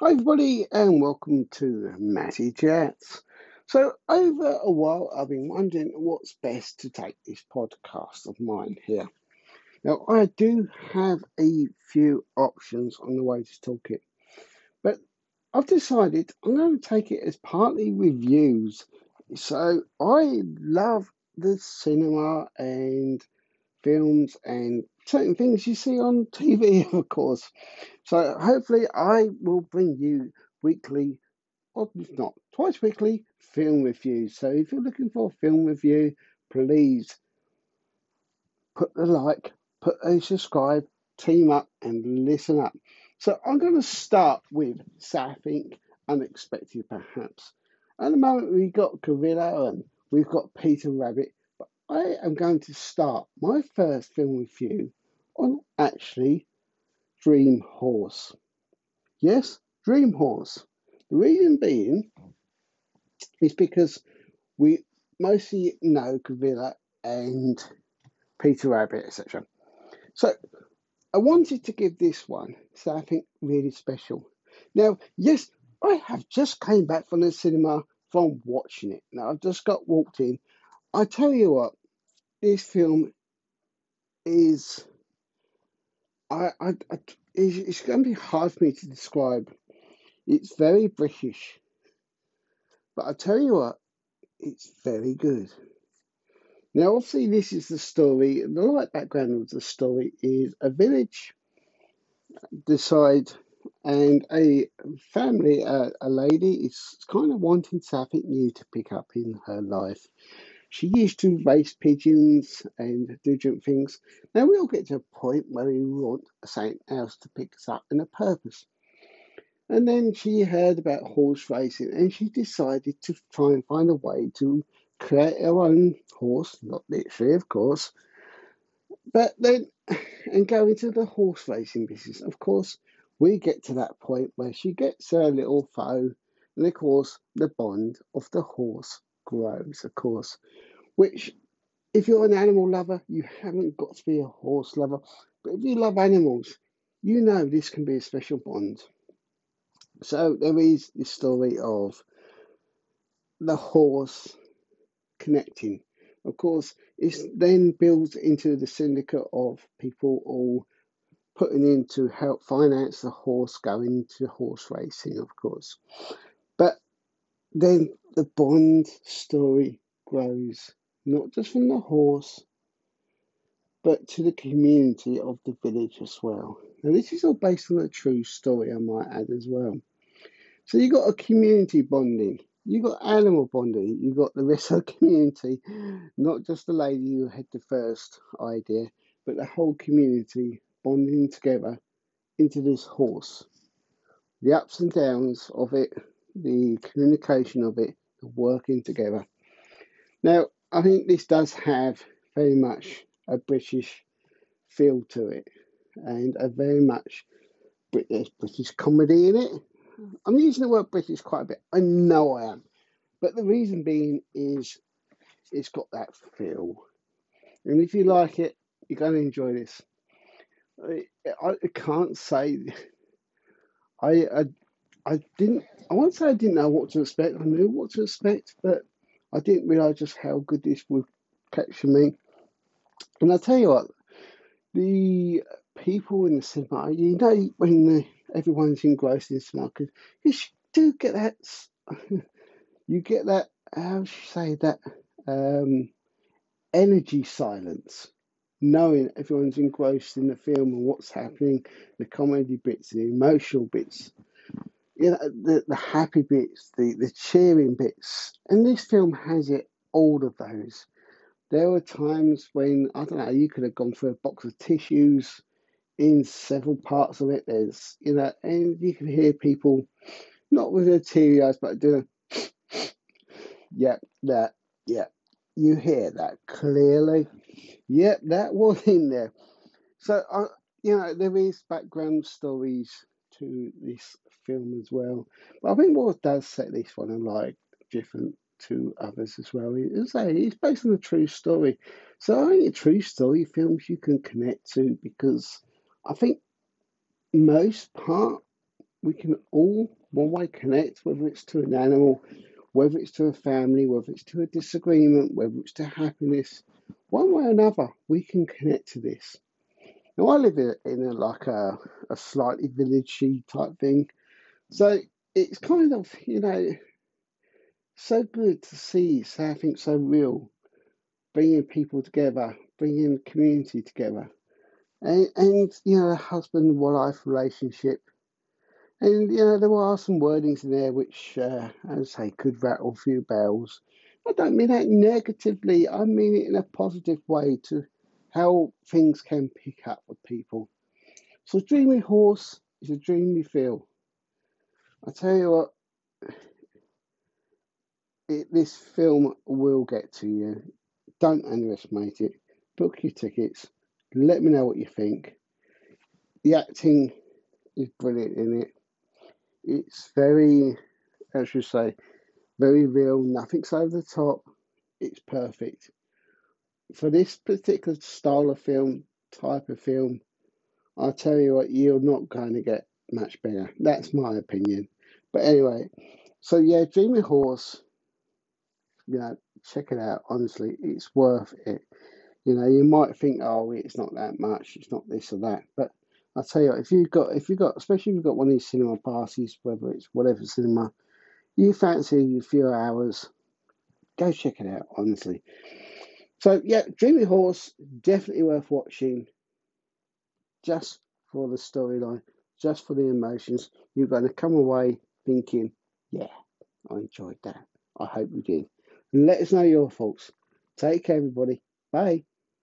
Hi everybody and welcome to Matty Chats. So over a while I've been wondering what's best to take this podcast of mine here. Now I do have a few options on the way to talk it, but I've decided I'm going to take it as partly reviews. So I love the cinema and films and certain things you see on TV, of course. So hopefully I will bring you weekly, or if not twice weekly, film reviews. So if you're looking for a film review, please put a like, put a subscribe, team up and listen up. So I'm going to start with something unexpected perhaps. At the moment we've got Gorilla and we've got Peter Rabbit, but I am going to start my first film review on actually Dream Horse. Yes, Dream Horse. The reason being is because we mostly know Gorilla and Peter Rabbit, etc. So I wanted to give this one something really special. Now, yes, I have just came back from the cinema from watching it. Now, I've just got walked in. I tell you what, this film is... it's going to be hard for me to describe. It's very British. But I tell you what, it's very good. Now, obviously, this is the story. The light background of the story is a village decide, and a family, a lady, is kind of wanting something new to pick up in her life. She used to race pigeons and do different things. Now we all get to a point where we want something else to pick us up and a purpose. And then she heard about horse racing and she decided to try and find a way to create her own horse, not literally of course, but then and go into the horse racing business. Of course, we get to that point where she gets her little foal and of course the bond of the horse grows, of course, which if you're an animal lover, you haven't got to be a horse lover, but if you love animals, you know this can be a special bond. So there is this story of the horse connecting. Of course, it then builds into the syndicate of people all putting in to help finance the horse going to horse racing, of course. But then the bond story grows, not just from the horse, but to the community of the village as well. Now, this is all based on a true story, I might add, as well. So you've got a community bonding, you've got animal bonding, you've got the rest of the community, not just the lady who had the first idea, but the whole community bonding together into this horse. The ups and downs of it, the communication of it, the working together. Now, I think this does have very much a British feel to it and a very much British comedy in it. I'm using the word British quite a bit. I know I am. But the reason being is it's got that feel. And if you like it, you're going to enjoy this. I can't say... I won't say I didn't know what to expect. I knew what to expect, but I didn't realise just how good this would capture me. And I'll tell you what, the people in the cinema, you know, when everyone's engrossed in the cinema, because you do get that, you get that, how should I say, that energy silence, knowing everyone's engrossed in the film and what's happening, the comedy bits, the emotional bits. You know, the happy bits, the cheering bits. And this film has it, all of those. There were times when, I don't know, you could have gone through a box of tissues in several parts of it. There's, you know, and you can hear people, not with their teary eyes, but doing a, yeah. You hear that clearly. Yep, that was in there. So, you know, there is background stories to this film as well, but I think what does set this one alike different to others as well is that it's based on a true story. So I think true story films you can connect to, because I think most part we can all one-way connect, whether it's to an animal, whether it's to a family, whether it's to a disagreement, whether it's to happiness. One way or another, we can connect to this. Now, I live in a slightly villagey type thing. So it's kind of, you know, so good to see something so real, bringing people together, bringing the community together. And you know, the husband-wife relationship. And, you know, there are some wordings in there which, I would say, could rattle a few bells. I don't mean that negatively. I mean it in a positive way to how things can pick up with people. So Dreamy Horse is a dreamy feel. I tell you what, this film will get to you. Don't underestimate it. Book your tickets. Let me know what you think. The acting is brilliant in it. It's very, as you say, very real. Nothing's over the top. It's perfect. For this particular style of film, type of film, I'll tell you what, you're not going to get much better. That's my opinion. But anyway, so yeah, Dreamy Horse, you know, check it out. Honestly, it's worth it. You know, you might think, oh, it's not that much, it's not this or that. But I'll tell you what, if you've got, especially if you've got one of these cinema parties, whether it's whatever cinema, you fancy a few hours, go check it out, honestly. So, yeah, Dreamy Horse, definitely worth watching. Just for the storyline, just for the emotions, you're going to come away thinking, yeah, I enjoyed that. I hope you did. And let us know your thoughts. Take care, everybody. Bye.